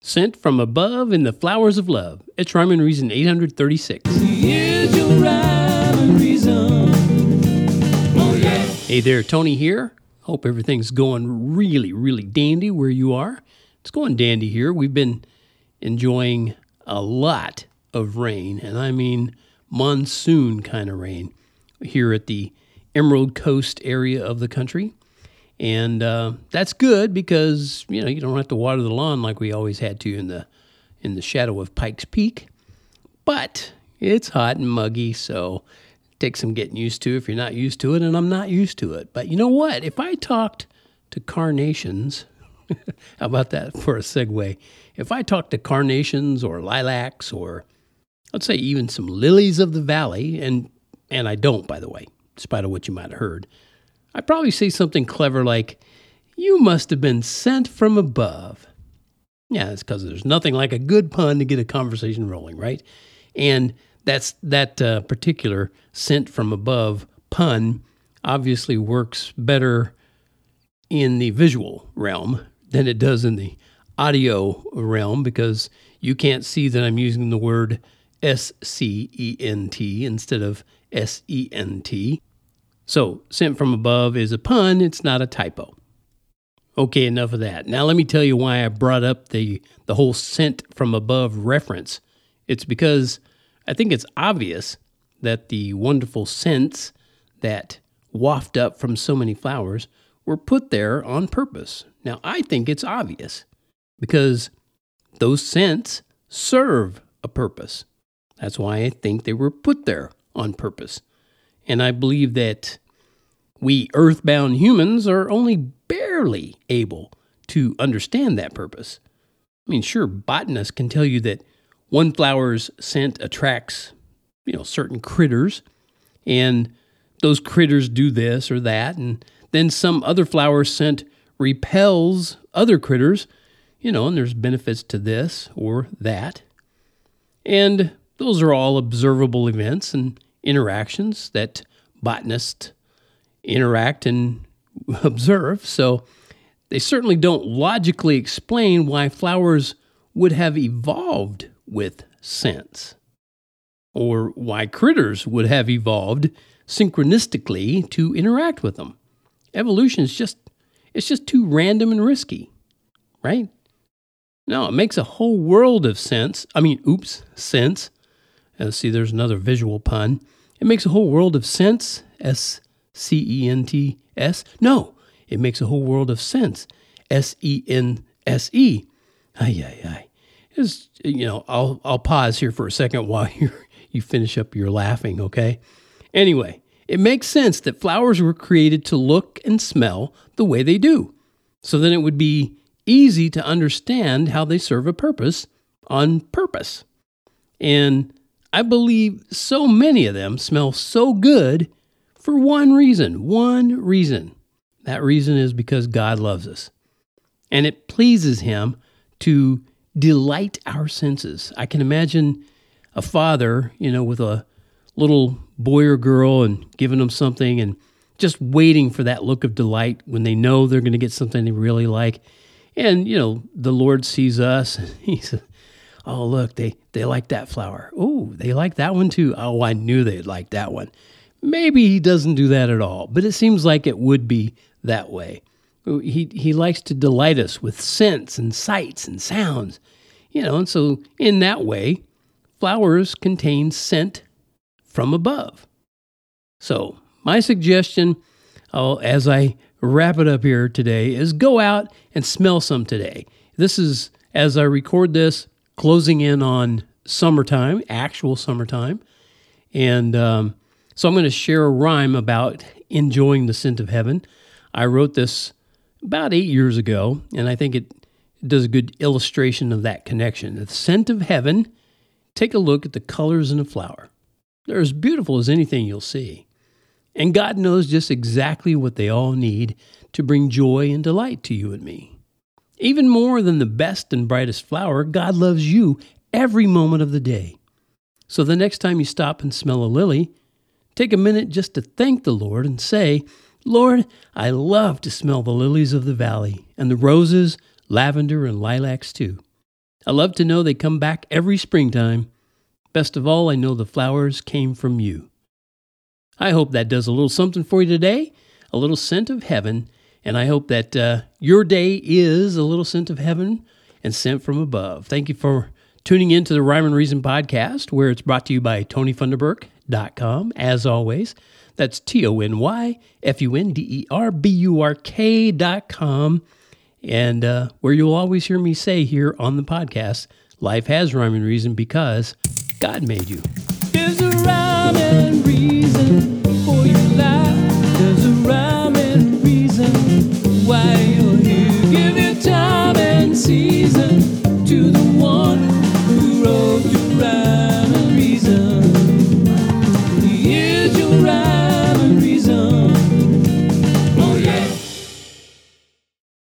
Sent from above in the flowers of love. It's Rhyme and Reason 836. Here's your Rhyme and Reason. Oh, yeah. Hey there, Tony here. Hope everything's going really, really dandy where you are. It's going dandy here. We've been enjoying a lot of rain, and I mean monsoon kind of rain here at the Emerald Coast area of the country. And that's good because, you know, you don't have to water the lawn like we always had to in the shadow of Pikes Peak. But it's hot and muggy, so it takes some getting used to if you're not used to it, and I'm not used to it. But you know what? If I talked to carnations, how about that for a segue? If I talked to carnations or lilacs or, let's say, even some lilies of the valley, and I don't, by the way, in spite of what you might have heard, I'd probably say something clever like, "You must have been sent from above." Yeah, that's because there's nothing like a good pun to get a conversation rolling, right? And that particular "sent from above" pun obviously works better in the visual realm than it does in the audio realm, because you can't see that I'm using the word S-C-E-N-T instead of S-E-N-T. So, sent from above is a pun, it's not a typo. Okay, enough of that. Now let me tell you why I brought up the whole sent from above reference. It's because I think it's obvious that the wonderful scents that waft up from so many flowers were put there on purpose. Now, I think it's obvious because those scents serve a purpose. That's why I think they were put there on purpose. And I believe that we earthbound humans are only barely able to understand that purpose. I mean, sure, botanists can tell you that one flower's scent attracts, you know, certain critters, and those critters do this or that, and then some other flower's scent repels other critters, you know, and there's benefits to this or that. And those are all observable events and interactions that botanists interact and observe, so they certainly don't logically explain why flowers would have evolved with scents, or why critters would have evolved synchronistically to interact with them. Evolution is just too random and risky, right? No, it makes a whole world of sense. sense. See, there's another visual pun. It makes a whole world of sense, S-C-E-N-T-S. No, it makes a whole world of sense, S-E-N-S-E. Ay. Just, you know, I'll pause here for a second while you finish up your laughing, okay? Anyway, it makes sense that flowers were created to look and smell the way they do. So then it would be easy to understand how they serve a purpose on purpose. And I believe so many of them smell so good for one reason. That reason is because God loves us, and it pleases him to delight our senses. I can imagine a father, you know, with a little boy or girl and giving them something and just waiting for that look of delight when they know they're going to get something they really like. And, you know, the Lord sees us and he says, "Oh, look, they like that flower. Oh, they like that one too. Oh, I knew they'd like that one." Maybe he doesn't do that at all, but it seems like it would be that way. He likes to delight us with scents and sights and sounds, you know, and so in that way, flowers contain scent from above. So my suggestion, as I wrap it up here today, is go out and smell some today. This is, as I record this, closing in on summertime, actual summertime. And so I'm going to share a rhyme about enjoying the scent of heaven. I wrote this about 8 years ago, and I think it does a good illustration of that connection. The scent of heaven, take a look at the colors in a flower. They're as beautiful as anything you'll see. And God knows just exactly what they all need to bring joy and delight to you and me. Even more than the best and brightest flower, God loves you every moment of the day. So the next time you stop and smell a lily, take a minute just to thank the Lord and say, "Lord, I love to smell the lilies of the valley and the roses, lavender, and lilacs too. I love to know they come back every springtime. Best of all, I know the flowers came from you. I hope that does a little something for you today, a little scent of heaven, and I hope that your day is a little scent of heaven and sent from above. Thank you for tuning in to the Rhyme and Reason podcast, where it's brought to you by tonyfunderburk.com. As always, that's tonyfunderburk.com. And where you'll always hear me say here on the podcast, life has rhyme and reason because God made you. There's a rhyme and reason for your life. There's a rhyme.